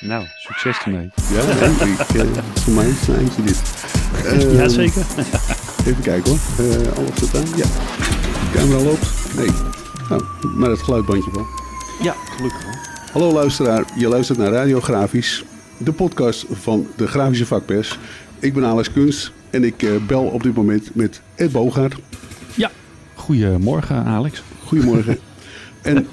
Nou, succes ermee. Ja, voor mij is het een eindje dit. Jazeker. Even kijken hoor. Alles tot aan. Ja. De camera loopt. Nee. Oh, maar het geluidbandje wel. Ja, gelukkig wel. Hallo luisteraar, je luistert naar Radio Grafisch, de podcast van de Grafische Vakpers. Ik ben Alex Kunst en ik bel op dit moment met Ed Boogaard. Ja, goedemorgen Alex. Goedemorgen. En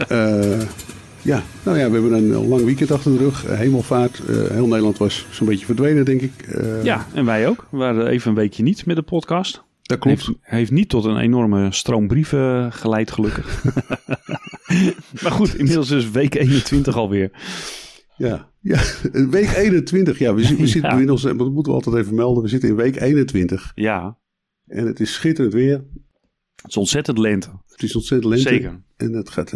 we hebben een lang weekend achter de rug. Hemelvaart, heel Nederland was zo'n beetje verdwenen, denk ik. Ja, en wij ook. We waren even een weekje niet met de podcast. Dat klopt. Heeft niet tot een enorme stroom brieven geleid, gelukkig. Maar goed, inmiddels is week 21 alweer. Ja, week 21. Ja, we zitten inmiddels, dat moeten we altijd even melden, we zitten in week 21. Ja. En het is schitterend weer. Het is ontzettend lente. Het is ontzettend lente. Zeker. En dat gaat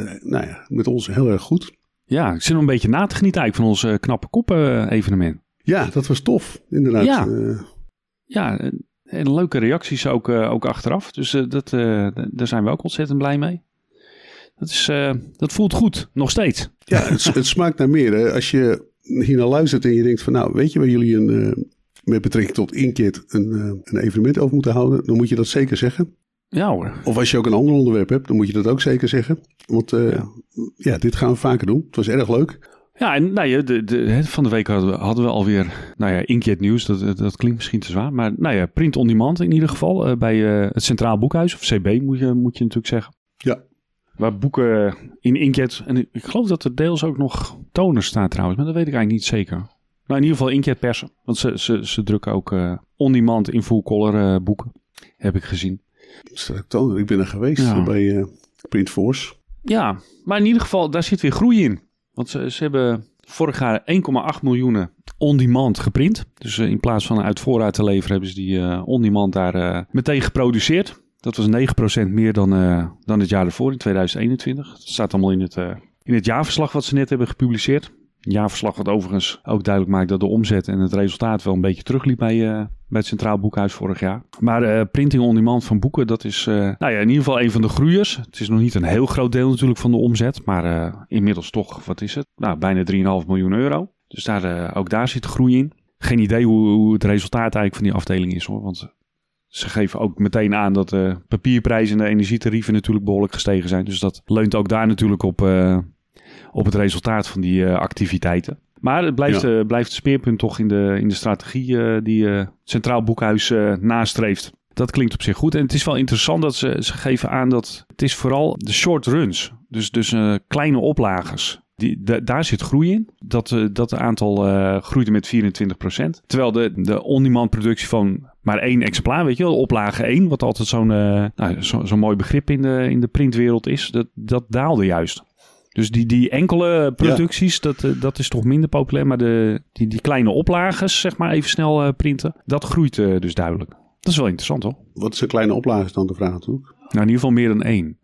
met ons heel erg goed. Ja, ik zit nog een beetje na te genieten eigenlijk van ons knappe koppen evenement. Ja, dat was tof, inderdaad. Ja, en leuke reacties ook achteraf. Dus daar zijn we ook ontzettend blij mee. Dat voelt goed, nog steeds. Ja, het smaakt naar meer. Hè? Als je hiernaar luistert en je denkt van weet je waar jullie met betrekking tot InKit een evenement over moeten houden, dan moet je dat zeker zeggen. Ja hoor. Of als je ook een ander onderwerp hebt, dan moet je dat ook zeker zeggen. Want dit gaan we vaker doen. Het was erg leuk. Ja, en van de week hadden we alweer InKit nieuws. Dat klinkt misschien te zwaar. Maar print on demand in ieder geval bij het Centraal Boekhuis. Of CB moet je natuurlijk zeggen. Ja. Waar boeken in InKit... En ik geloof dat er deels ook nog toners staat trouwens. Maar dat weet ik eigenlijk niet zeker. Nou, in ieder geval InKit persen. Want ze drukken ook on demand in full color boeken. Heb ik gezien. Ik ben er geweest bij Printforce. Ja, maar in ieder geval, daar zit weer groei in. Want ze hebben vorig jaar 1,8 miljoen on-demand geprint. Dus in plaats van uit voorraad te leveren, hebben ze die on-demand daar meteen geproduceerd. Dat was 9% meer dan het jaar ervoor, in 2021. Dat staat allemaal in het jaarverslag wat ze net hebben gepubliceerd. Een jaarverslag wat overigens ook duidelijk maakt dat de omzet en het resultaat wel een beetje terugliep bij het Centraal Boekhuis vorig jaar. Maar printing on demand van boeken, dat is in ieder geval een van de groeiers. Het is nog niet een heel groot deel natuurlijk van de omzet, maar inmiddels toch, wat is het? Nou, bijna 3,5 miljoen euro. Dus ook daar zit groei in. Geen idee hoe het resultaat eigenlijk van die afdeling is hoor, want ze geven ook meteen aan dat de papierprijzen en de energietarieven natuurlijk behoorlijk gestegen zijn. Dus dat leunt ook daar natuurlijk op het resultaat van die activiteiten. Maar het blijft het speerpunt toch in de strategie die het Centraal Boekhuis nastreeft. Dat klinkt op zich goed. En het is wel interessant dat ze geven aan dat het is vooral de short runs. Dus kleine oplagers. Daar zit groei in. Dat aantal groeide met 24%. Terwijl de on-demand productie van maar 1 exemplaar, weet je wel, oplage 1... wat altijd zo'n mooi begrip in de printwereld is, dat daalde juist. Dus die enkele producties, dat is toch minder populair. Maar die kleine oplages, zeg maar, even snel printen, dat groeit dus duidelijk. Dat is wel interessant, hoor. Wat is een kleine oplage dan, de vraag natuurlijk? Nou, in ieder geval meer dan 1.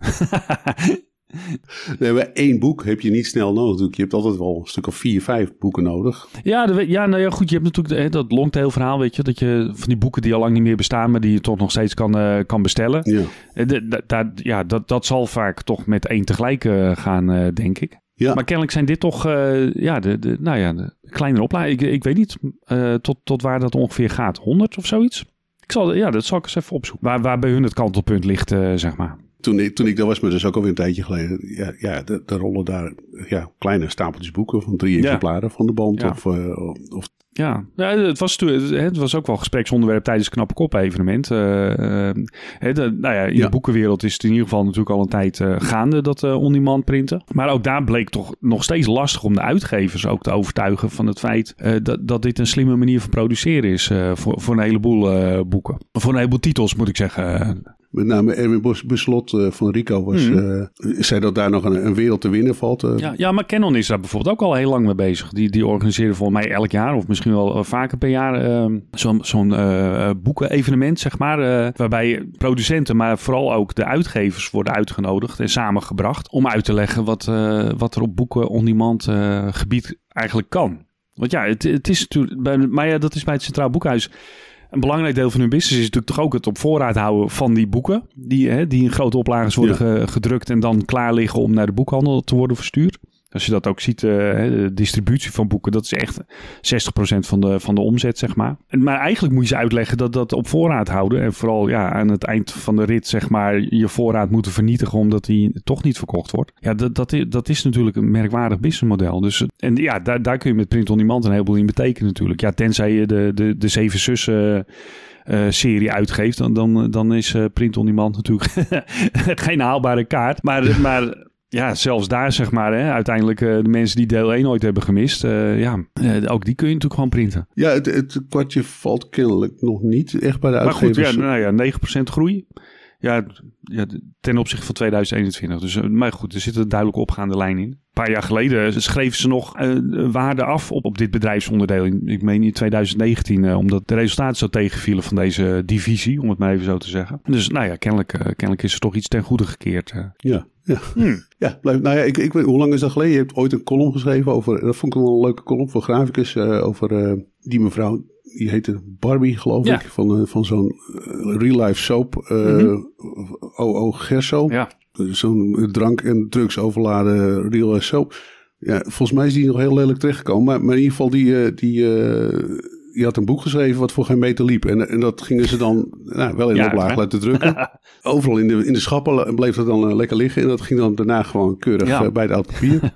Nee, maar 1 boek heb je niet snel nodig natuurlijk. Je hebt altijd wel een stuk of 4, 5 boeken nodig. Ja, goed. Je hebt natuurlijk dat longtail verhaal, weet je. Dat je van die boeken die al lang niet meer bestaan, maar die je toch nog steeds kan bestellen. Ja. Dat zal vaak toch met 1 tegelijk gaan, denk ik. Ja. Maar kennelijk zijn dit toch de kleinere oplagen. Ik weet niet tot waar dat ongeveer gaat. 100 of zoiets? Dat zal ik eens even opzoeken. Waar bij hun het kantelpunt ligt, zeg maar. Toen ik daar was, maar dat is ook alweer een tijdje geleden. Ja, er rollen daar kleine stapeltjes boeken van 3 exemplaren van de band. Ja. Of... Ja, het was ook wel gespreksonderwerp tijdens het Knappe Kop evenement. In de boekenwereld is het in ieder geval natuurlijk al een tijd gaande, dat on-demand printen. Maar ook daar bleek toch nog steeds lastig om de uitgevers ook te overtuigen van het feit dat dit een slimme manier van produceren is voor een heleboel boeken. Voor een heleboel titels, moet ik zeggen. Met name Erwin Beslot van Rico zei dat daar nog een wereld te winnen valt. Maar Canon is daar bijvoorbeeld ook al heel lang mee bezig. Die organiseren volgens mij elk jaar of misschien wel vaker per jaar zo'n boekenevenement, zeg maar. Waarbij producenten, maar vooral ook de uitgevers worden uitgenodigd en samengebracht om uit te leggen wat er op boeken on demand gebied eigenlijk kan. Want het is natuurlijk... Maar dat is bij het Centraal Boekhuis... Een belangrijk deel van hun business is natuurlijk toch ook het op voorraad houden van die boeken. Die in grote oplages worden gedrukt en dan klaar liggen om naar de boekhandel te worden verstuurd. Als je dat ook ziet, de distributie van boeken, dat is echt 60% van de omzet, zeg maar. Maar eigenlijk moet je ze uitleggen dat op voorraad houden. En vooral ja, aan het eind van de rit, zeg maar, je voorraad moeten vernietigen omdat die toch niet verkocht wordt. Ja, dat is natuurlijk een merkwaardig businessmodel. Dus, en ja, daar kun je met Print on Demand een heleboel in betekenen natuurlijk. Ja, tenzij je de Zeven Zussen serie uitgeeft, dan is Print on Demand natuurlijk geen haalbare kaart. Maar ja, zelfs daar zeg maar, hè, uiteindelijk de mensen die deel 1 ooit hebben gemist, ook die kun je natuurlijk gewoon printen. Ja, het kwartje valt kennelijk nog niet echt bij de uitgevers. Maar goed, ja, nou ja, 9% groei. Ja, ten opzichte van 2021. Dus, maar goed, er zit een duidelijk opgaande lijn in. Een paar jaar geleden schreven ze nog waarde af op dit bedrijfsonderdeel. Ik meen in 2019, omdat de resultaten zo tegenvielen van deze divisie, om het maar even zo te zeggen. Dus nou ja, kennelijk is er toch iets ten goede gekeerd. Ja. Ja, nou ja, ik weet, hoe lang is dat geleden? Je hebt ooit een column geschreven over, dat vond ik wel een leuke column voor Graficus, over die mevrouw, die heette Barbie, geloof ik, van zo'n real-life soap, O.O. Gerso. Ja. Zo'n drank- en drugs overladen real-life soap. Ja, volgens mij is die nog heel lelijk terechtgekomen, maar in ieder geval die had een boek geschreven wat voor geen meter liep. En dat gingen ze dan wel in oplaag laten drukken. Overal in de schappen bleef dat dan lekker liggen. En dat ging dan daarna gewoon keurig bij het oud papier.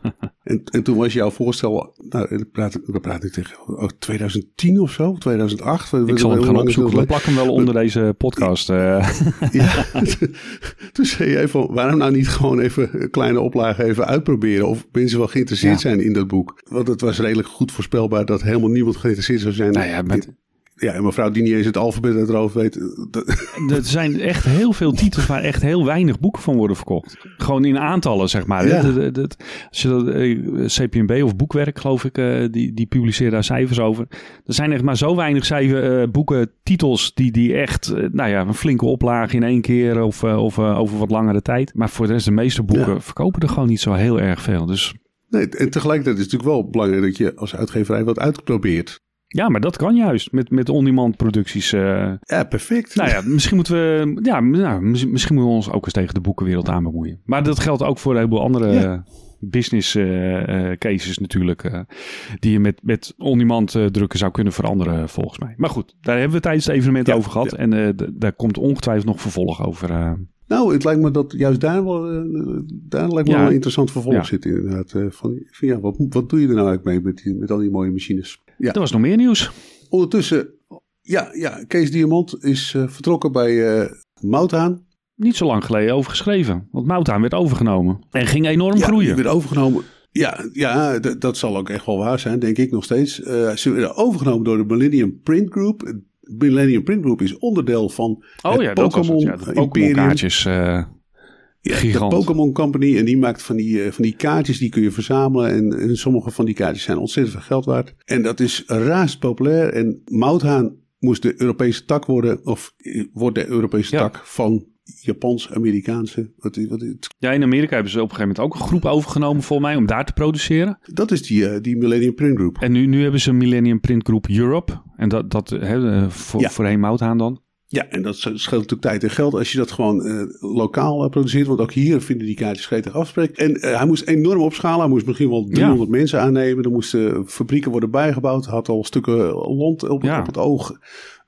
en toen was jouw voorstel, ik praat niet tegen, 2010 of zo, 2008. Ik zal hem gaan opzoeken. We plakken hem wel onder deze podcast. Ja, toen zei jij van, waarom nou niet gewoon even een kleine oplage even uitproberen of mensen wel geïnteresseerd zijn in dat boek. Want het was redelijk goed voorspelbaar dat helemaal niemand geïnteresseerd zou zijn. Nou ja, en mevrouw die niet eens het alfabet uit haar hoofd weet. Er zijn echt heel veel titels waar echt heel weinig boeken van worden verkocht. Gewoon in aantallen, zeg maar. Ja. Als je CPMB of Boekwerk, geloof ik, die publiceert daar cijfers over. Er zijn echt maar zo weinig boeken, titels die echt een flinke oplage in één keer of over wat langere tijd. Maar voor de rest, de meeste boeken verkopen er gewoon niet zo heel erg veel. Dus. Nee, en tegelijkertijd is het natuurlijk wel belangrijk dat je als uitgeverij wat uitprobeert. Ja, maar dat kan juist met on-demand producties. Ja, perfect. Nou ja, misschien moeten we ons ook eens tegen de boekenwereld aan bemoeien. Maar dat geldt ook voor een heleboel andere business cases natuurlijk. Die je met on-demand drukken zou kunnen veranderen volgens mij. Maar goed, daar hebben we tijdens het evenement over gehad. Ja. En daar komt ongetwijfeld nog vervolg over. Nou, het lijkt me dat juist daar wel een interessant vervolg zit inderdaad. Wat doe je er nou eigenlijk mee met al die mooie machines? Ja. Er was nog meer nieuws. Ondertussen, Kees Diamant is vertrokken bij Mouthaan. Niet zo lang geleden overgeschreven, want Mouthaan werd overgenomen en ging enorm groeien. Ja, werd overgenomen. Ja, dat zal ook echt wel waar zijn, denk ik nog steeds. Ze werden overgenomen door de Millennium Print Group. Millennium Print Group is onderdeel van het Pokemon Imperium. De Pokemon Company, en die maakt van die kaartjes, die kun je verzamelen. En sommige van die kaartjes zijn ontzettend veel geld waard. En dat is razend populair. En Mouthaan moest de Europese tak worden, of wordt de Europese tak van Japans-Amerikaanse. Ja, in Amerika hebben ze op een gegeven moment ook een groep overgenomen volgens mij om daar te produceren. Dat is die Millennium Print Group. En nu hebben ze een Millennium Print Group Europe. En voorheen Mouthaan dan. Ja, en dat scheelt natuurlijk tijd en geld als je dat gewoon lokaal produceert. Want ook hier vinden die kaartjes gretig afspraak. En hij moest enorm opschalen. Hij moest misschien wel 300 mensen aannemen. Er moesten fabrieken worden bijgebouwd. Had al stukken land op het oog.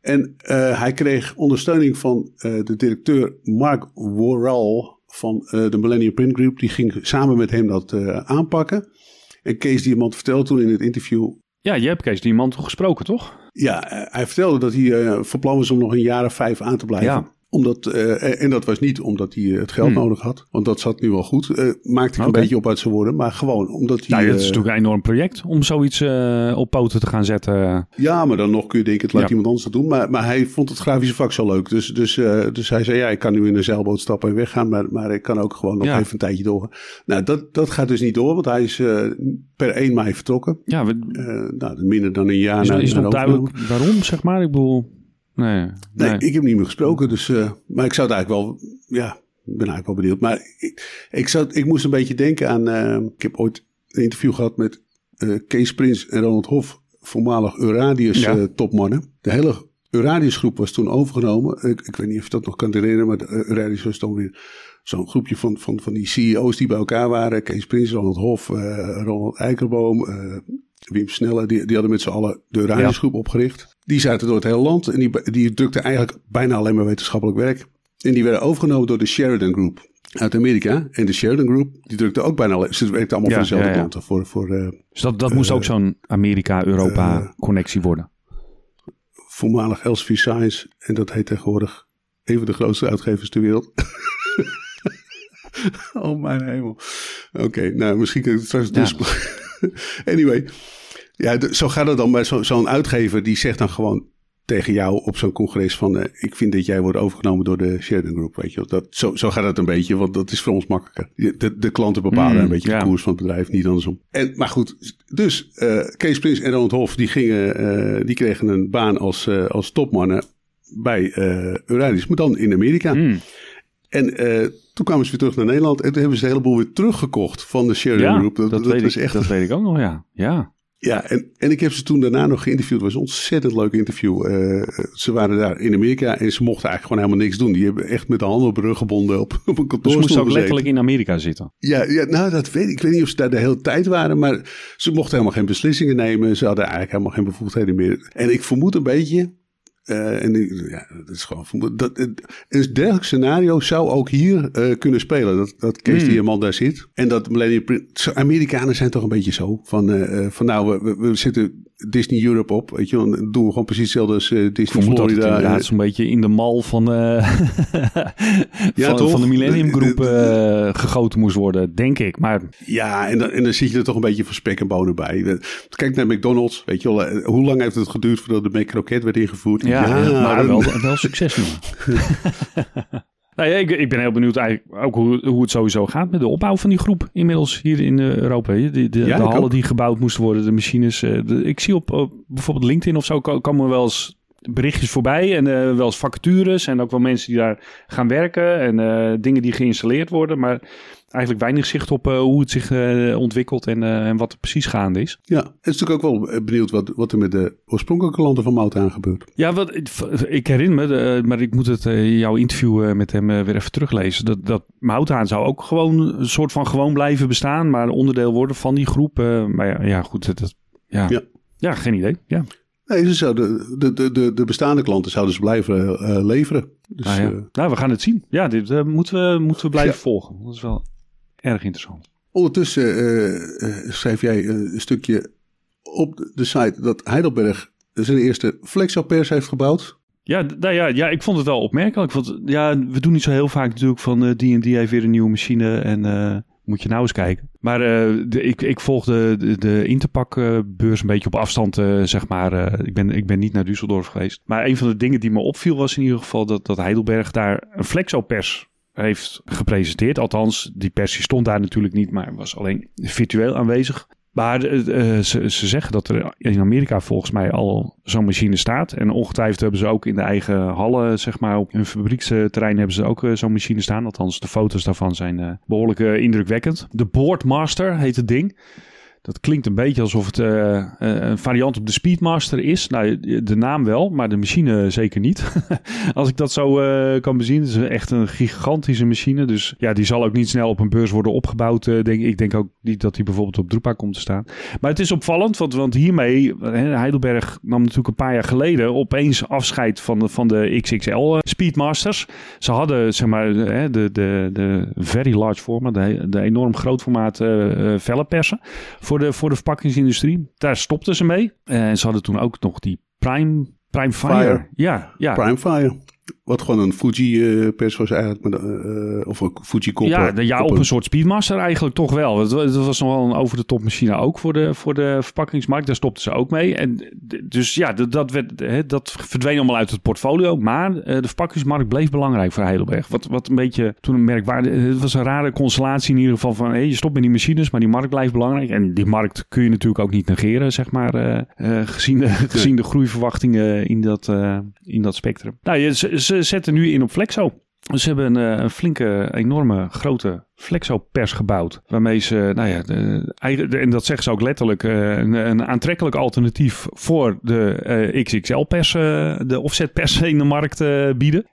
En hij kreeg ondersteuning van de directeur Mark Worrell van de Millennium Print Group. Die ging samen met hem dat aanpakken. En Kees Diamant vertelde toen in het interview... Ja, je hebt Kees Diamant gesproken, toch? Ja, hij vertelde dat hij van plan was om nog een jaar of 5 aan te blijven. Ja. En dat was niet omdat hij het geld nodig had. Want dat zat nu wel goed. Maakte ik een beetje op uit zijn woorden. Maar gewoon omdat hij... Nou, dat is natuurlijk een enorm project om zoiets op poten te gaan zetten. Ja, maar dan nog kun je denken, het laat iemand anders dat doen. Maar hij vond het grafische vak zo leuk. Dus hij zei, ik kan nu in een zeilboot stappen en weggaan. Maar ik kan ook gewoon nog even een tijdje doorgaan. Nou, dat gaat dus niet door. Want hij is per 1 mei vertrokken. Ja, minder dan een jaar. Is het nog duidelijk waarom, zeg maar? Ik bedoel... Nee, ik heb niet meer gesproken. Dus, maar ik zou het eigenlijk wel... Ja, ik ben eigenlijk wel benieuwd. Maar ik moest een beetje denken aan... ik heb ooit een interview gehad met Kees Prins en Ronald Hof. Voormalig Euradius topmannen. De hele Euradius groep was toen overgenomen. Ik weet niet of je dat nog kan herinneren. Maar Euradius was dan weer zo'n groepje van die CEO's die bij elkaar waren. Kees Prins, Ronald Hof, Ronald Eikerboom, Wim Snelle. Die hadden met z'n allen de Ruinersgroep opgericht. Die zaten door het hele land en die drukten eigenlijk bijna alleen maar wetenschappelijk werk. En die werden overgenomen door de Sheridan Group uit Amerika. En de Sheridan Group, die drukte ook bijna alleen. Ze werkten allemaal voor dezelfde klanten. Dus dat moest ook zo'n Amerika-Europa-connectie worden? Voormalig Elsevier Science. En dat heet tegenwoordig een van de grootste uitgevers ter wereld. Oh mijn hemel. Oké, nou misschien kan ik het straks doen. Anyway, zo gaat het dan bij zo'n uitgever. Die zegt dan gewoon tegen jou op zo'n congres van... ik vind dat jij wordt overgenomen door de Sheridan Group. Weet je, zo gaat het een beetje, want dat is voor ons makkelijker. De klanten bepalen een beetje de koers van het bedrijf, niet andersom. Maar goed, dus Kees Prins en Ronald Hof die kregen een baan als topmannen bij Euralis, maar dan in Amerika. En toen kwamen ze weer terug naar Nederland en toen hebben ze een heleboel weer teruggekocht van de Sheridan Group. Dat weet ik ook nog, ja. Ja, en ik heb ze toen daarna nog geïnterviewd. Het was een ontzettend leuk interview. Ze waren daar in Amerika en ze mochten eigenlijk gewoon helemaal niks doen. Die hebben echt met de handen op de rug gebonden op een kantoor. Ze moesten ook letterlijk in Amerika zitten. Ja, nou dat weet ik. Ik weet niet of ze daar de hele tijd waren, maar ze mochten helemaal geen beslissingen nemen. Ze hadden eigenlijk helemaal geen bevoegdheden meer. En ik vermoed een beetje... dat is gewoon... Een dergelijk scenario zou ook hier kunnen spelen. Dat Kees Diamant daar zit. En dat Millennium Print... Amerikanen zijn toch een beetje zo. Van nou, we zitten Disney Europe op. Weet je, dan doen we gewoon precies hetzelfde als Disney Florida. Ja, het is een beetje in de mal van de Millennium Groep gegoten moest worden, denk ik. Maar... Ja, en dan zit je er toch een beetje van spek en bonen bij. Kijk naar McDonald's. Weet je wel, hoe lang heeft het geduurd voordat de McCroket werd ingevoerd? Ja, maar wel succes nu. Nou ja, ik ben heel benieuwd eigenlijk ook hoe het sowieso gaat met de opbouw van die groep inmiddels hier in Europa. De hallen ook die gebouwd moesten worden, de machines. Ik zie op bijvoorbeeld LinkedIn of zo komen wel eens berichtjes voorbij en wel eens vacatures en ook wel mensen die daar gaan werken en dingen die geïnstalleerd worden. Maar eigenlijk weinig zicht op hoe het zich ontwikkelt en wat er precies gaande is. Ja, het is natuurlijk ook wel benieuwd wat er met de oorspronkelijke landen van Mouthaan gebeurt. Ja, ik herinner me, maar ik moet het jouw interview met hem weer even teruglezen. Dat Mouthaan zou ook gewoon een soort van gewoon blijven bestaan, maar onderdeel worden van die groep. Maar ja goed. Ja, geen idee. Ja. Nee, ze zouden, de bestaande klanten zouden ze blijven leveren. Dus, we gaan het zien. Ja, dit moeten we blijven volgen. Dat is wel erg interessant. Ondertussen schreef jij een stukje op de site dat Heidelberg zijn eerste flexopers heeft gebouwd. Ja, ik vond het wel opmerkelijk. Want we doen niet zo heel vaak natuurlijk van die en die heeft weer een nieuwe machine en... Moet je nou eens kijken. Maar ik volgde de Interpack beurs een beetje op afstand, zeg maar. Ik ben niet naar Düsseldorf geweest. Maar een van de dingen die me opviel was in ieder geval dat Heidelberg daar een flexopers heeft gepresenteerd. Althans, die pers stond daar natuurlijk niet, maar was alleen virtueel aanwezig. Maar ze zeggen dat er in Amerika volgens mij al zo'n machine staat. En ongetwijfeld hebben ze ook in de eigen hallen, zeg maar, op hun fabrieksterrein hebben ze ook zo'n machine staan. Althans, de foto's daarvan zijn behoorlijk indrukwekkend. De Boardmaster heet het ding. Dat klinkt een beetje alsof het een variant op de Speedmaster is. Nou, de naam wel, maar de machine zeker niet. Als ik dat zo kan bezien, het is echt een gigantische machine. Dus ja, die zal ook niet snel op een beurs worden opgebouwd. Ik denk ook niet dat die bijvoorbeeld op Drupa komt te staan. Maar het is opvallend, want hiermee... Heidelberg nam natuurlijk een paar jaar geleden opeens afscheid van de XXL Speedmasters. Ze hadden, zeg maar, de very large format, de enorm groot formaat vellenpersen... Voor de verpakkingsindustrie. Daar stopten ze mee. En ze hadden toen ook nog die Prime Fire. Ja. Prime Fire. Wat gewoon een Fuji-pers was eigenlijk. Of een Fuji-koppen. Ja, op een soort Speedmaster eigenlijk toch wel. Het was nog wel een over-de-top machine ook voor de verpakkingsmarkt. Daar stopten ze ook mee. En dus ja, dat verdween allemaal uit het portfolio. Maar de verpakkingsmarkt bleef belangrijk voor Heidelberg. Wat een beetje toen een merkwaardig... Het was een rare constellatie in ieder geval van... je stopt met die machines, maar die markt blijft belangrijk. En die markt kun je natuurlijk ook niet negeren, zeg maar. Gezien de groeiverwachtingen in dat spectrum. Nou, ze zetten nu in op Flexo. Dus ze hebben een flinke, enorme, grote flexopers gebouwd. Waarmee ze, nou ja, en dat zeggen ze ook letterlijk, een aantrekkelijk alternatief voor de XXL-pers, de offsetpers in de markt bieden.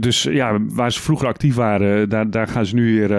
Dus ja, waar ze vroeger actief waren, daar gaan ze nu weer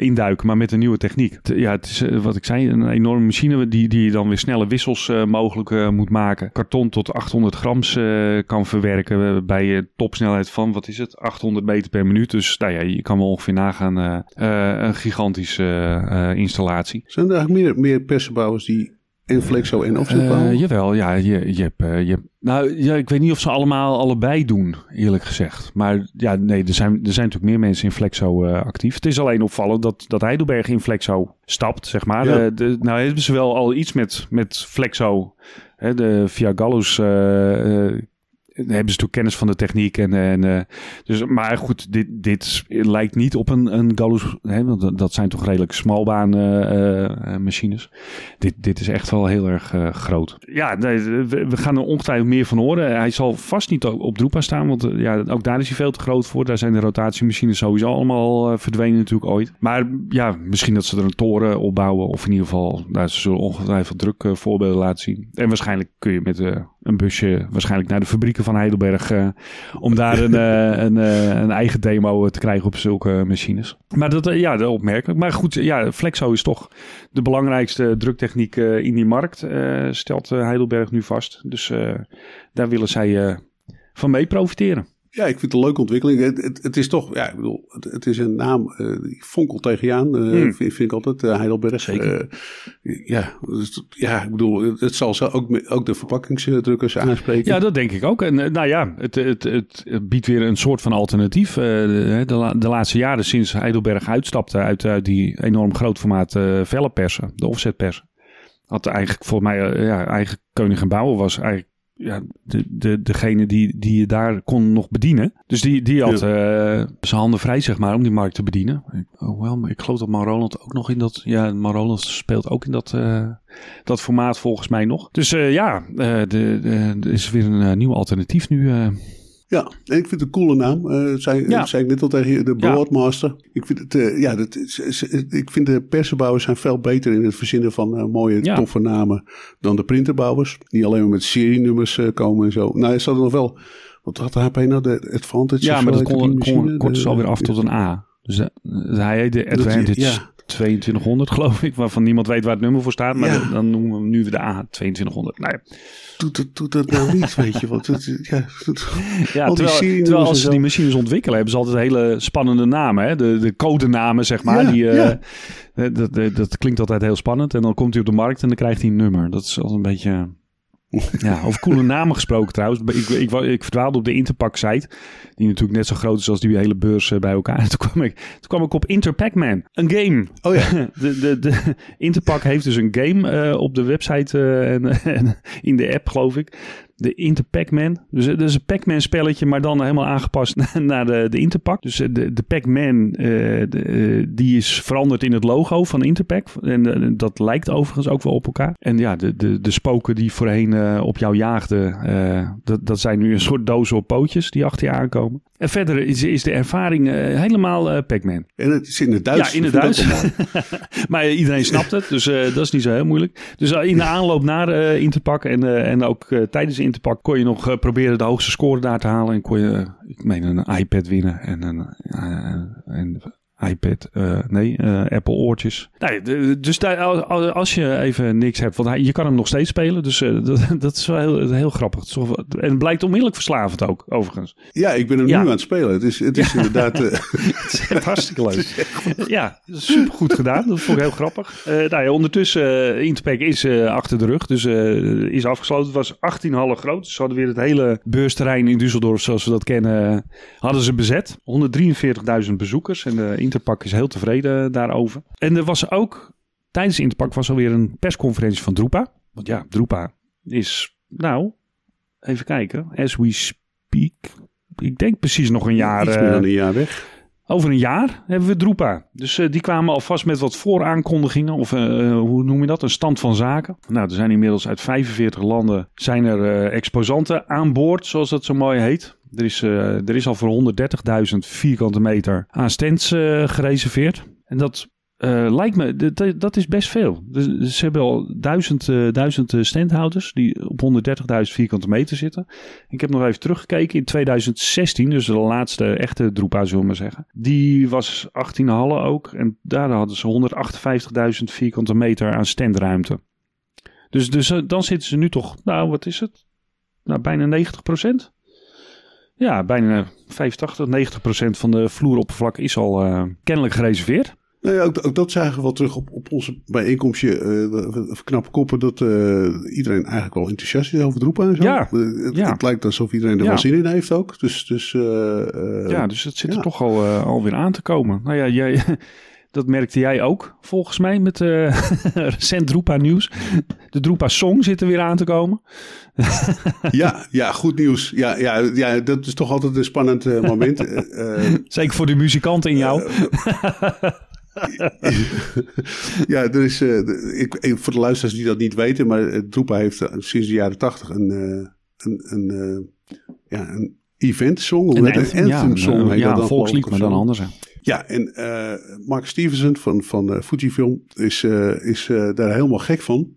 induiken, maar met een nieuwe techniek. Ja, het is wat ik zei, een enorme machine die dan weer snelle wissels mogelijk moet maken. Karton tot 800 grams kan verwerken bij topsnelheid van, wat is het, 800 meter per minuut. Dus nou ja, je kan wel ongeveer nagaan een gigantische installatie. Zijn er eigenlijk meer persbouwers die en flexo en offset bouwen? Jawel, ja, je hebt... Nou, ja, ik weet niet of ze allebei doen, eerlijk gezegd. Maar ja, nee, er zijn natuurlijk meer mensen in flexo actief. Het is alleen opvallend dat Heidelberg in flexo stapt, zeg maar. Ja. Nou hebben ze wel al iets met flexo. Hè, via Gallus... hebben ze natuurlijk kennis van de techniek. Dus, maar goed, dit lijkt niet op een Gallus. Hè, want dat zijn toch redelijk smalbaan machines. Dit is echt wel heel erg groot. Ja, we gaan er ongetwijfeld meer van horen. Hij zal vast niet op Drupa staan. Want ja, ook daar is hij veel te groot voor. Daar zijn de rotatiemachines sowieso allemaal verdwenen natuurlijk ooit. Maar ja, misschien dat ze er een toren opbouwen. Of in ieder geval, ze zullen ongetwijfeld druk voorbeelden laten zien. En waarschijnlijk kun je met... een busje waarschijnlijk naar de fabrieken van Heidelberg... om daar een eigen demo te krijgen op zulke machines. Maar dat, ja, dat is opmerkelijk. Maar goed, ja, flexo is toch de belangrijkste druktechniek in die markt... stelt Heidelberg nu vast. Dus daar willen zij van mee profiteren. Ja, ik vind het een leuke ontwikkeling. Het is toch, ja, ik bedoel, het is een naam die fonkelt tegen je aan, vind ik altijd, Heidelberg. Zeker. Ik bedoel, het zal zo ook de verpakkingsdrukkers aanspreken. Ja, dat denk ik ook. En nou ja, het biedt weer een soort van alternatief. De laatste jaren sinds Heidelberg uitstapte uit die enorm groot formaat vellenpersen, de offsetpersen, had eigenlijk volgens mij, eigen Koning en Bauer was eigenlijk... Ja, degene die je daar kon nog bedienen. Dus die had zijn handen vrij, zeg maar, om die markt te bedienen. Maar ik geloof dat Maroland ook nog in dat... Ja, Maroland speelt ook in dat formaat volgens mij nog. Dus er is weer een nieuw alternatief nu... Ja, en ik vind het een coole naam. Dat zei ik net al tegen je, de Boardmaster. Ja. Ik vind het, ik vind de persenbouwers zijn veel beter in het verzinnen van mooie, toffe namen dan de printerbouwers. Die alleen maar met serienummers komen en zo. Nou, is dat nog wel... Wat had HP nou? De Advantage? Ja, maar dat kort is alweer af tot een A. Dus hij heet de Advantage 2200, geloof ik. Waarvan niemand weet waar het nummer voor staat. Maar dan noemen we hem nu weer de A2200. Nou ja. Doet dat nou niet, weet je wat. Terwijl als ze die machines ontwikkelen... hebben ze altijd hele spannende namen. Hè? De codenamen, zeg maar. Dat klinkt altijd heel spannend. En dan komt hij op de markt en dan krijgt hij een nummer. Dat is altijd een beetje... Ja, over coole namen gesproken trouwens. Ik verdwaalde op de Interpack-site. Die natuurlijk net zo groot is als die hele beurs bij elkaar. Toen kwam ik op Interpack, man. Een game. Oh ja. De Interpack heeft dus een game op de website en in de app, geloof ik. De Interpack-man. Dus dat is een Pac-Man spelletje, maar dan helemaal aangepast naar de Interpack. Dus de Pac-Man, die is veranderd in het logo van Interpack. En dat lijkt overigens ook wel op elkaar. En ja, de spoken die voorheen op jou jaagden, dat zijn nu een soort dozen op pootjes die achter je aankomen. En verder is de ervaring helemaal Pac-Man. En het is in het Duits. Ja, in het Duits. Maar iedereen snapt het, dus dat is niet zo heel moeilijk. Dus in de aanloop naar Interpack en ook tijdens Interpack kon je nog proberen de hoogste score daar te halen. En kon je, een iPad winnen en een iPad, Apple oortjes. Nee, dus als je even niks hebt, want je kan hem nog steeds spelen, dus dat is wel heel grappig. En het blijkt onmiddellijk verslavend ook, overigens. Ja, ik ben hem nu aan het spelen. Het is inderdaad... Het is echt hartstikke leuk. Ja, supergoed gedaan. Dat vond ik heel grappig. Ondertussen, Interpack is achter de rug, dus is afgesloten. Het was 18 hallen groot, dus ze hadden weer het hele beursterrein in Düsseldorf, zoals we dat kennen, hadden ze bezet. 143.000 bezoekers en de Interpack is heel tevreden daarover. En er was ook, tijdens de Interpack was alweer een persconferentie van Drupa. Want ja, Drupa is, even kijken, as we speak, ik denk precies nog een jaar. Iets meer dan een jaar weg. Over een jaar hebben we Drupa. Dus die kwamen alvast met wat vooraankondigingen. Of hoe noem je dat? Een stand van zaken. Nou, er zijn inmiddels uit 45 landen zijn er exposanten aan boord, zoals dat zo mooi heet. Er is al voor 130.000 vierkante meter aan stands gereserveerd. En dat lijkt me, dat is best veel. Dus ze hebben al 1000 standhouders die op 130.000 vierkante meter zitten. Ik heb nog even teruggekeken. In 2016, dus de laatste echte Drupa, zullen we maar zeggen. Die was 18 hallen ook. En daar hadden ze 158.000 vierkante meter aan standruimte. Dus dan zitten ze nu toch, nou wat is het? Nou, bijna 90%. Ja, bijna 85-90% van de vloeroppervlak is al kennelijk gereserveerd. Nou ja, ook dat zagen we wel terug op onze bijeenkomstje. Knappe koppen dat iedereen eigenlijk wel enthousiast is over Drupa en zo. Ja, het lijkt alsof iedereen er wel zin in heeft ook. Dus het zit er toch alweer aan te komen. Nou ja, dat merkte jij ook volgens mij met recent Drupa nieuws. De Drupa song zit er weer aan te komen. ja, goed nieuws. Ja, dat is toch altijd een spannend moment. Zeker voor de muzikanten in jou. Ja, er is, voor de luisteraars die dat niet weten, maar Drupa heeft sinds de jaren 80 een event song. Een anthem song. Een volkslied, maar dan anders. Hè. Ja, en Mark Stevenson van Fujifilm is daar helemaal gek van.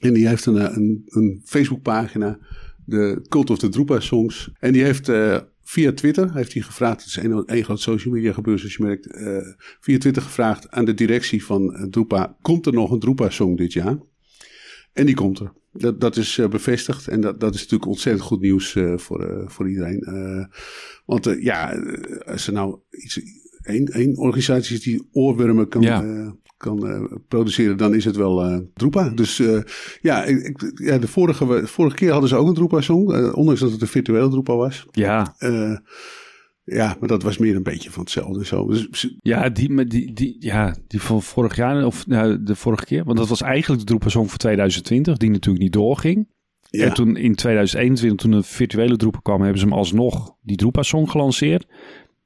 En die heeft een Facebookpagina, de Cult of the Drupa Songs. En die heeft via Twitter, heeft hij gevraagd, het is een groot social media gebeuren zoals je merkt. Via Twitter gevraagd aan de directie van Drupa, komt er nog een Drupa Song dit jaar? En die komt er. Dat is bevestigd en dat is natuurlijk ontzettend goed nieuws voor iedereen. Als er nou iets... Eén organisatie die oorwormen kan produceren, dan is het wel Drupa. Dus de vorige keer hadden ze ook een Drupa-song, ondanks dat het een virtuele Drupa was. Ja. Maar dat was meer een beetje van hetzelfde. Zo. Dus, die van vorig jaar, of de vorige keer. Want dat was eigenlijk de Drupa-song voor 2020, die natuurlijk niet doorging. Ja. En toen in 2021, toen een virtuele Drupa kwam, hebben ze hem alsnog die Drupa-song gelanceerd.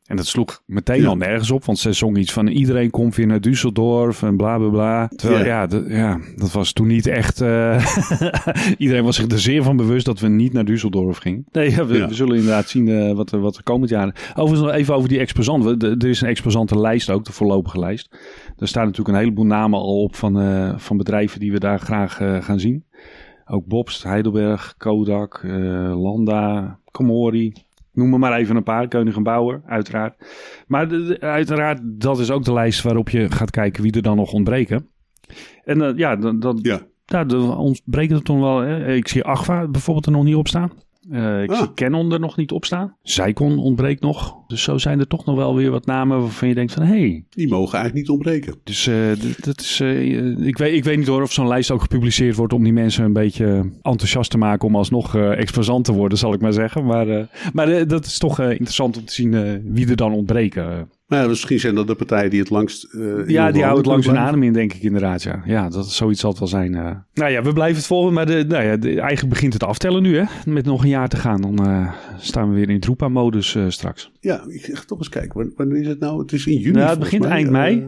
En dat sloeg meteen al nergens op, want ze zong iets van iedereen komt weer naar Düsseldorf en bla bla bla. Terwijl dat was toen niet echt... iedereen was zich er zeer van bewust dat we niet naar Düsseldorf gingen. Nee, we zullen inderdaad zien wat er komend jaar... Overigens nog even over die exposanten. Er is een exposantenlijst ook, de voorlopige lijst. Daar staan natuurlijk een heleboel namen al op van bedrijven die we daar graag gaan zien. Ook Bobst, Heidelberg, Kodak, Landa, Komori... Noem me maar even een paar, Koenig & Bauer, uiteraard. Maar uiteraard, dat is ook de lijst waarop je gaat kijken wie er dan nog ontbreken. En ontbreken er toen wel. Hè? Ik zie Agfa bijvoorbeeld er nog niet op staan. Ik zie Canon er nog niet op staan. Zeicon ontbreekt nog. Dus zo zijn er toch nog wel weer wat namen waarvan je denkt van... Hey, die mogen eigenlijk niet ontbreken. Dus dat is... ik weet niet hoor of zo'n lijst ook gepubliceerd wordt... om die mensen een beetje enthousiast te maken... om alsnog exposant te worden, zal ik maar zeggen. Maar dat is toch interessant om te zien wie er dan ontbreken. Nou, misschien zijn dat de partijen die het langst... die houden het langst hun adem in, denk ik inderdaad. Ja, dat zoiets zal het wel zijn. Nou ja, we blijven het volgen. Maar eigenlijk begint het aftellen nu, hè. Met nog een jaar te gaan. Dan staan we weer in Drupa-modus straks. Ja, ik ga toch eens kijken. Wanneer is het nou? Het is in juni. Nou, het begint eind mei.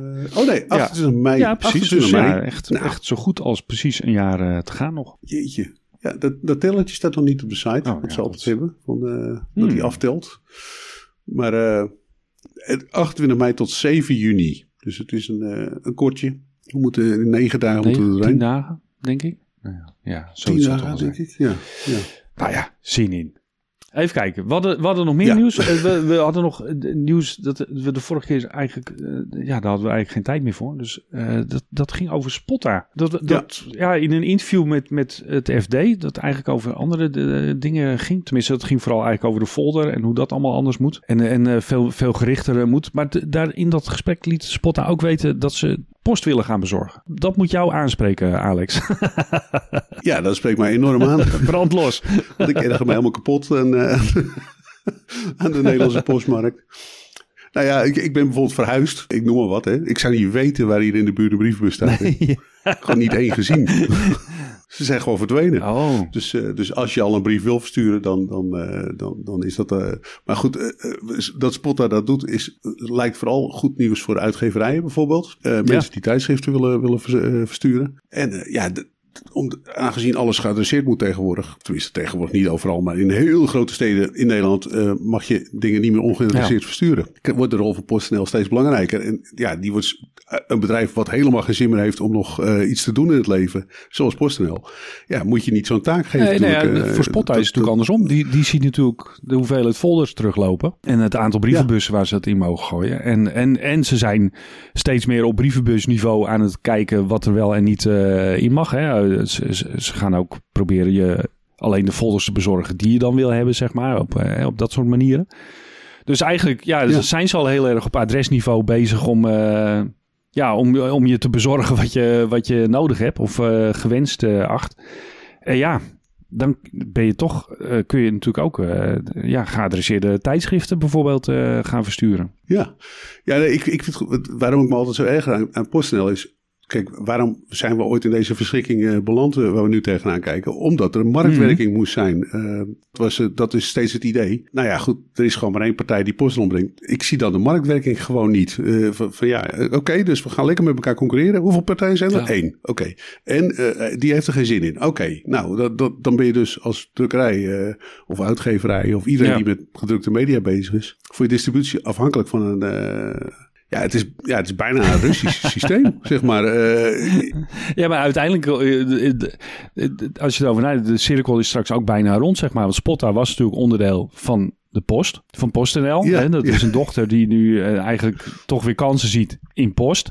28 mei. Ja, precies. Dus mei. Echt zo goed als precies een jaar te gaan nog. Jeetje. Ja, dat tellertje staat nog niet op de site. Dat zal het hebben. Dat die aftelt. Maar... 28 mei tot 7 juni. Dus het is een kortje. We moeten in 9 dagen moeten 10 dagen, denk ik. Ja, zo 10 dagen, denk ik. Ja. Nou ja, zin in. Even kijken. We hadden nog meer nieuws. We hadden nog nieuws dat we de vorige keer eigenlijk... daar hadden we eigenlijk geen tijd meer voor. Dus dat ging over Spotta. In een interview met het FD... dat eigenlijk over andere dingen ging. Tenminste, dat ging vooral eigenlijk over de folder... en hoe dat allemaal anders moet. En veel gerichter moet. Maar daar in dat gesprek liet Spotta ook weten... dat ze post willen gaan bezorgen. Dat moet jou aanspreken, Alex. Ja, dat spreekt mij enorm aan. Brand los. Want ik erger me helemaal kapot... aan de Nederlandse postmarkt. Nou ja, ik ben bijvoorbeeld verhuisd. Ik noem maar wat, hè. Ik zou niet weten waar hier in de buurt de brievenbus staat. Nee. Gewoon niet één gezien. Ze zijn gewoon verdwenen. Oh. Dus als je al een brief wil versturen, dan is dat... Maar goed, dat Spotta dat doet, lijkt vooral goed nieuws voor uitgeverijen bijvoorbeeld. Mensen die tijdschriften willen versturen. En aangezien alles geadresseerd moet tegenwoordig, tenminste tegenwoordig niet overal, maar in heel grote steden in Nederland mag je dingen niet meer ongeadresseerd versturen. Wordt de rol van PostNL steeds belangrijker. En ja, die wordt een bedrijf wat helemaal geen zin meer heeft om nog iets te doen in het leven, zoals PostNL. Ja, moet je niet zo'n taak geven. Nee, voor Spotta is het natuurlijk andersom. Die ziet natuurlijk de hoeveelheid folders teruglopen en het aantal brievenbussen waar ze het in mogen gooien. En ze zijn steeds meer op brievenbusniveau aan het kijken wat er wel en niet in mag, hè. Ze gaan ook proberen je alleen de folders te bezorgen die je dan wil hebben, zeg maar, op dat soort manieren. Dus eigenlijk, zijn ze al heel erg op adresniveau bezig om je te bezorgen wat je nodig hebt of gewenst acht. En ja, dan ben je toch, kun je natuurlijk ook geadresseerde tijdschriften bijvoorbeeld gaan versturen. Ik vind het, waarom ik me altijd zo erg aan PostNL is, kijk, waarom zijn we ooit in deze verschrikking beland waar we nu tegenaan kijken? Omdat er een marktwerking moest zijn. Dat is steeds het idee. Nou ja, goed, er is gewoon maar één partij die post ombrengt. Ik zie dan de marktwerking gewoon niet. Dus we gaan lekker met elkaar concurreren. Hoeveel partijen zijn er? 1. Oké. En die heeft er geen zin in. Oké. Nou, dan ben je dus als drukkerij of uitgeverij of iedereen die met gedrukte media bezig is, voor je distributie afhankelijk van een... het is bijna een Russisch systeem, zeg maar. Ja, maar uiteindelijk, als je erover nadenkt, de cirkel is straks ook bijna rond, zeg maar. Want Spotta was natuurlijk onderdeel van de post, van PostNL. Ja, hè? Dat is een dochter die nu eigenlijk toch weer kansen ziet in post.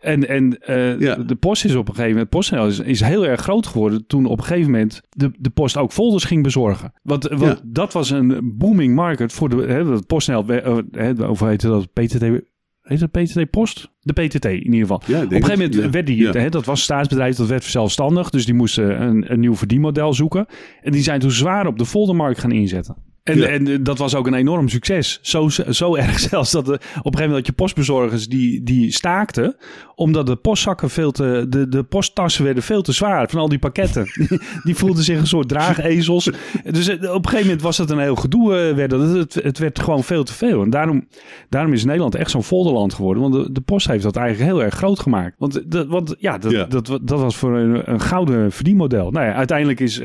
De post is op een gegeven moment... PostNL is heel erg groot geworden toen op een gegeven moment de post ook folders ging bezorgen. Want dat was een booming market voor de PostNL... of heette dat PTT... Heet dat PTT Post? De PTT in ieder geval. Ja, op een gegeven moment werd die... Ja. Dat was een staatsbedrijf, dat werd zelfstandig. Dus die moesten een nieuw verdienmodel zoeken. En die zijn toen zwaar op de foldermarkt gaan inzetten. En dat was ook een enorm succes. Zo erg zelfs dat op een gegeven moment had je postbezorgers die staakten. Omdat de postzakken de posttassen werden veel te zwaar van al die pakketten. Die voelden zich een soort draagezels. Dus op een gegeven moment was dat een heel gedoe. Het werd gewoon veel te veel. En daarom is Nederland echt zo'n folderland geworden. Want de post heeft dat eigenlijk heel erg groot gemaakt. Dat was voor een gouden verdienmodel. Nou ja, uiteindelijk is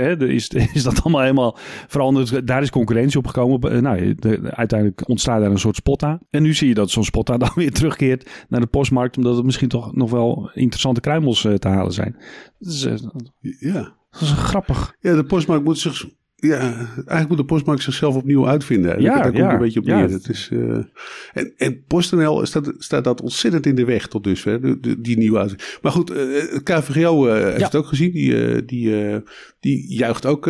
dat allemaal helemaal veranderd. Daar is concurrentie opgekomen. Nou, uiteindelijk ontstaat daar een soort Spotta. En nu zie je dat zo'n Spotta dan weer terugkeert naar de postmarkt, omdat het misschien toch nog wel interessante kruimels te halen zijn. Dat is grappig. Ja, de postmarkt moet zich... Ja, eigenlijk moet de postmarkt zichzelf opnieuw uitvinden. En daar komt een beetje op neer. Het is, en PostNL staat dat ontzettend in de weg tot dusver. Die nieuwe uitvinding. Maar goed, het KVGO heeft het ook gezien. Die juicht ook...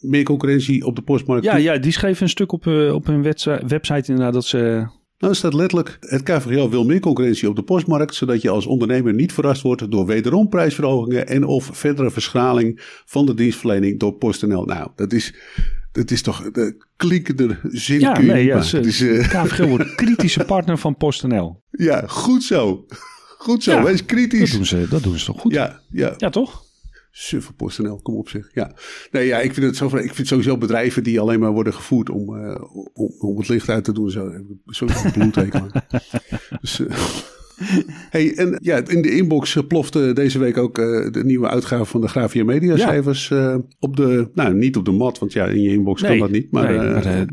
meer concurrentie op de postmarkt. Ja, die schreef een stuk op hun website inderdaad dat ze... Nou, staat letterlijk, het KVGO wil meer concurrentie op de postmarkt, zodat je als ondernemer niet verrast wordt door wederom prijsverhogingen en of verdere verschraling van de dienstverlening door PostNL. Nou, dat is toch de klinkende zin. Ja, nee, ja, het KVGO wordt kritische partner van PostNL. Ja, goed zo. Goed zo, wees kritisch. Dat doen ze toch goed? Ja, toch? Suffe PostNL, kom op zeg. Ja. Nee, ja, ik vind sowieso bedrijven die alleen maar worden gevoed om het licht uit te doen. Zo een bloedhekel. Dus... in de inbox plofte deze week ook de nieuwe uitgave van de Grafimedia cijfers op de... Nou, niet op de mat, want ja, in je inbox kan dat niet. Maar, Je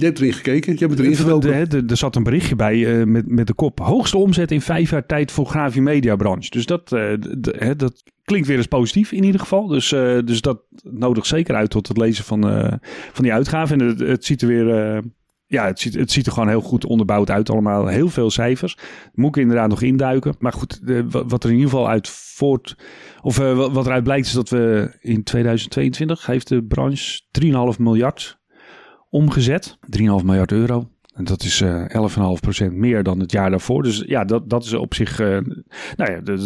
hebt erin gekeken, je hebt erin gelopen. Er zat een berichtje bij met de kop... Hoogste omzet in 5 jaar tijd voor Grafimedia branche. Dus dat klinkt weer eens positief in ieder geval. Dus dat nodigt zeker uit tot het lezen van die uitgave. En het ziet er weer... het ziet er gewoon heel goed onderbouwd uit allemaal. Heel veel cijfers. Moet ik inderdaad nog induiken. Maar goed, wat er in ieder geval uit wat eruit blijkt is dat we in 2022 heeft de branche 3,5 miljard omgezet. 3,5 miljard euro. En dat is 11,5% meer dan het jaar daarvoor. Dus ja, dat is op zich...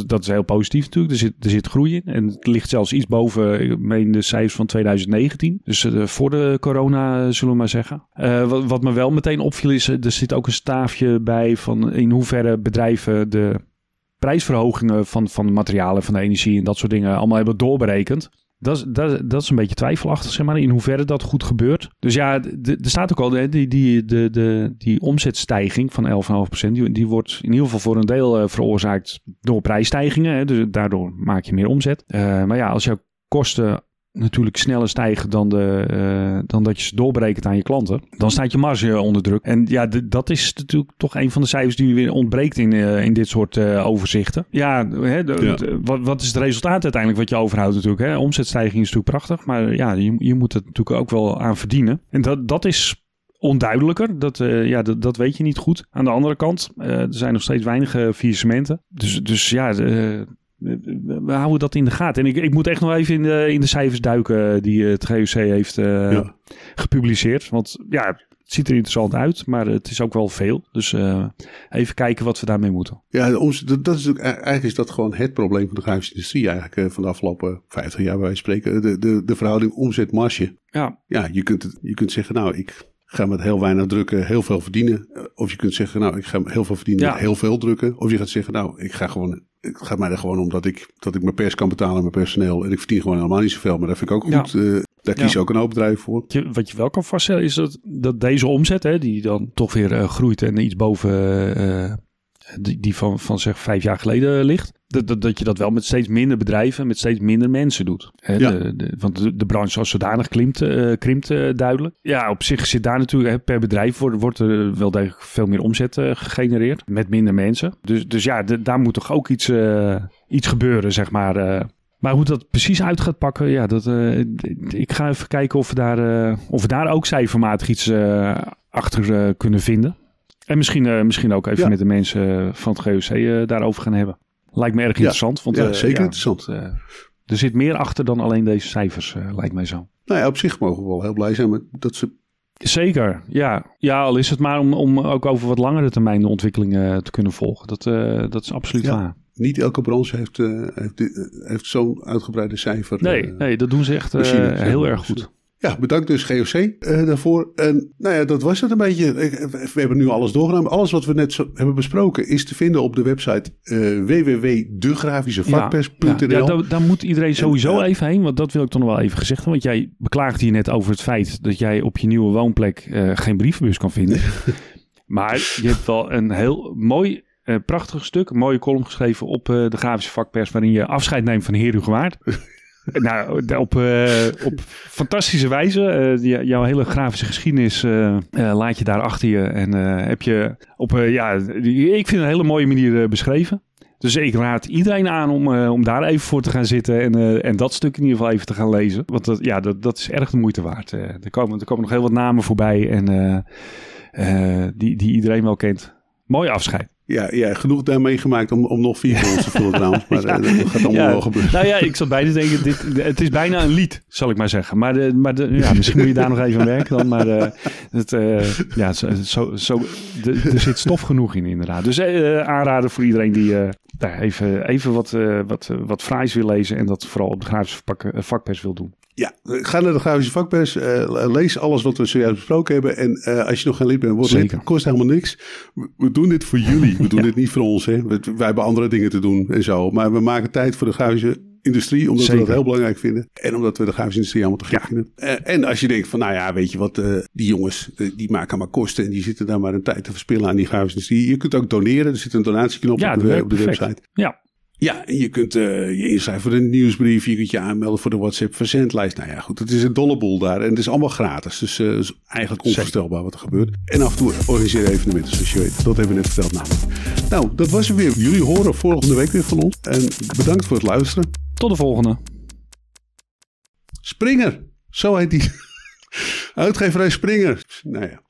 dat is heel positief natuurlijk. Er zit groei in. En het ligt zelfs iets boven, ik meen, de cijfers van 2019. Dus voor de corona, zullen we maar zeggen. Wat me wel meteen opviel is... Er zit ook een staafje bij van in hoeverre bedrijven de prijsverhogingen van materialen, van de energie en dat soort dingen allemaal hebben doorberekend. Dat is een beetje twijfelachtig, zeg maar, in hoeverre dat goed gebeurt. Dus ja, er staat ook al, die omzetstijging van 11,5%, die wordt in ieder geval voor een deel veroorzaakt door prijsstijgingen. Hè, dus daardoor maak je meer omzet. Maar ja, als jouw kosten natuurlijk sneller stijgen dan dat je ze doorberekent aan je klanten, dan staat je marge onder druk. En ja, dat is natuurlijk toch een van de cijfers die weer ontbreekt in dit soort overzichten. Ja, wat is het resultaat uiteindelijk wat je overhoudt natuurlijk? Hè? Omzetstijging is natuurlijk prachtig, maar ja, je moet het natuurlijk ook wel aan verdienen. En dat is onduidelijker. Dat weet je niet goed. Aan de andere kant, er zijn nog steeds weinig faillissementen. Dus ja... We houden dat in de gaten. En ik moet echt nog even in de cijfers duiken die het GOC heeft gepubliceerd. Want ja, het ziet er interessant uit, maar het is ook wel veel. Dus even kijken wat we daarmee moeten. Ja, dat is eigenlijk is dat gewoon het probleem van de grafische industrie eigenlijk van de afgelopen 50 jaar bij wijze van spreken. De verhouding omzet-marge. Ja, je kunt zeggen, nou, ik ga met heel weinig drukken heel veel verdienen. Of je kunt zeggen, nou, ik ga heel veel verdienen met heel veel drukken. Of je gaat zeggen, nou, het gaat mij er gewoon om dat ik mijn pers kan betalen en mijn personeel. En ik verdien gewoon helemaal niet zoveel. Maar dat vind ik ook goed. Daar kies ook een hoop bedrijven voor. Wat je wel kan vaststellen is dat deze omzet, hè, die dan toch weer groeit en iets boven die van zeg 5 jaar geleden ligt. Dat je dat wel met steeds minder bedrijven, met steeds minder mensen doet. Hè? Ja. Want de branche als zodanig krimpt duidelijk. Ja, op zich zit daar natuurlijk, hè, per bedrijf wordt er wel degelijk veel meer omzet gegenereerd. Met minder mensen. Dus ja, daar moet toch ook iets gebeuren, zeg maar. Maar hoe dat precies uit gaat pakken, ja, ik ga even kijken of we daar ook cijfermatig iets achter kunnen vinden. En misschien ook even met de mensen van het GOC daarover gaan hebben. Lijkt me erg interessant. Want, zeker interessant. Er zit meer achter dan alleen deze cijfers, lijkt mij zo. Nou ja, op zich mogen we wel heel blij zijn met dat ze... Zeker, ja. Ja, al is het maar om ook over wat langere termijn de ontwikkelingen te kunnen volgen. Dat is absoluut waar. Niet elke branche heeft zo'n uitgebreide cijfer. Nee, dat doen ze echt heel erg goed. Ja, bedankt dus GOC daarvoor. En nou ja, dat was het een beetje. We hebben nu alles doorgenomen. Alles wat we net hebben besproken is te vinden op de website www.degrafischevakpers.nl. Ja, daar moet iedereen sowieso even heen, want dat wil ik toch nog wel even gezegd hebben. Want jij beklaagde je net over het feit dat jij op je nieuwe woonplek geen brievenbus kan vinden. Maar je hebt wel een heel mooi... prachtig stuk, een mooie column geschreven op de Grafische Vakpers, waarin je afscheid neemt van Heer Hugo Waard. Nou, op fantastische wijze. Jouw hele grafische geschiedenis laat je daar achter je. En heb je op, ik vind een hele mooie manier beschreven. Dus ik raad iedereen aan om daar even voor te gaan zitten en dat stuk in ieder geval even te gaan lezen. Want dat is erg de moeite waard. Er komen nog heel wat namen voorbij en die iedereen wel kent. Mooi afscheid. Ja, genoeg daarmee gemaakt om nog 4 goals te vullen trouwens. Maar dat gaat allemaal wel gebeuren. Nou ja, ik zat bijna te denken, het is bijna een lied, zal ik maar zeggen. Maar misschien moet je daar nog even aan werken dan. Maar er zit stof genoeg in inderdaad. Dus aanraden voor iedereen die daar even wat fraais wil lezen. En dat vooral op de Grafische Vakpers wil doen. Ja, ga naar de Grafische Vakpers. Lees alles wat we zojuist besproken hebben. En als je nog geen lid bent, word lid. Het kost helemaal niks. We doen dit voor jullie. We doen dit niet voor ons. Hè. Wij hebben andere dingen te doen en zo. Maar we maken tijd voor de grafische industrie, omdat we dat heel belangrijk vinden. En omdat we de grafische industrie allemaal te gek vinden. En als je denkt van, nou ja, weet je wat, die jongens, die maken maar kosten en die zitten daar maar een tijd te verspillen aan die grafische industrie. Je kunt ook doneren. Er zit een donatieknop op de website. Ja. Ja, en je kunt je inschrijven voor de nieuwsbrief. Je kunt je aanmelden voor de WhatsApp-verzendlijst. Nou ja, goed, het is een dolle boel daar. En het is allemaal gratis. Dus het is eigenlijk onvoorstelbaar wat er gebeurt. En af en toe organiseer evenementen, zoals je weet. Dat hebben we net verteld namelijk. Nou, dat was het weer. Jullie horen volgende week weer van ons. En bedankt voor het luisteren. Tot de volgende. Springer, zo heet die. Uitgeverij Springer. Nou ja.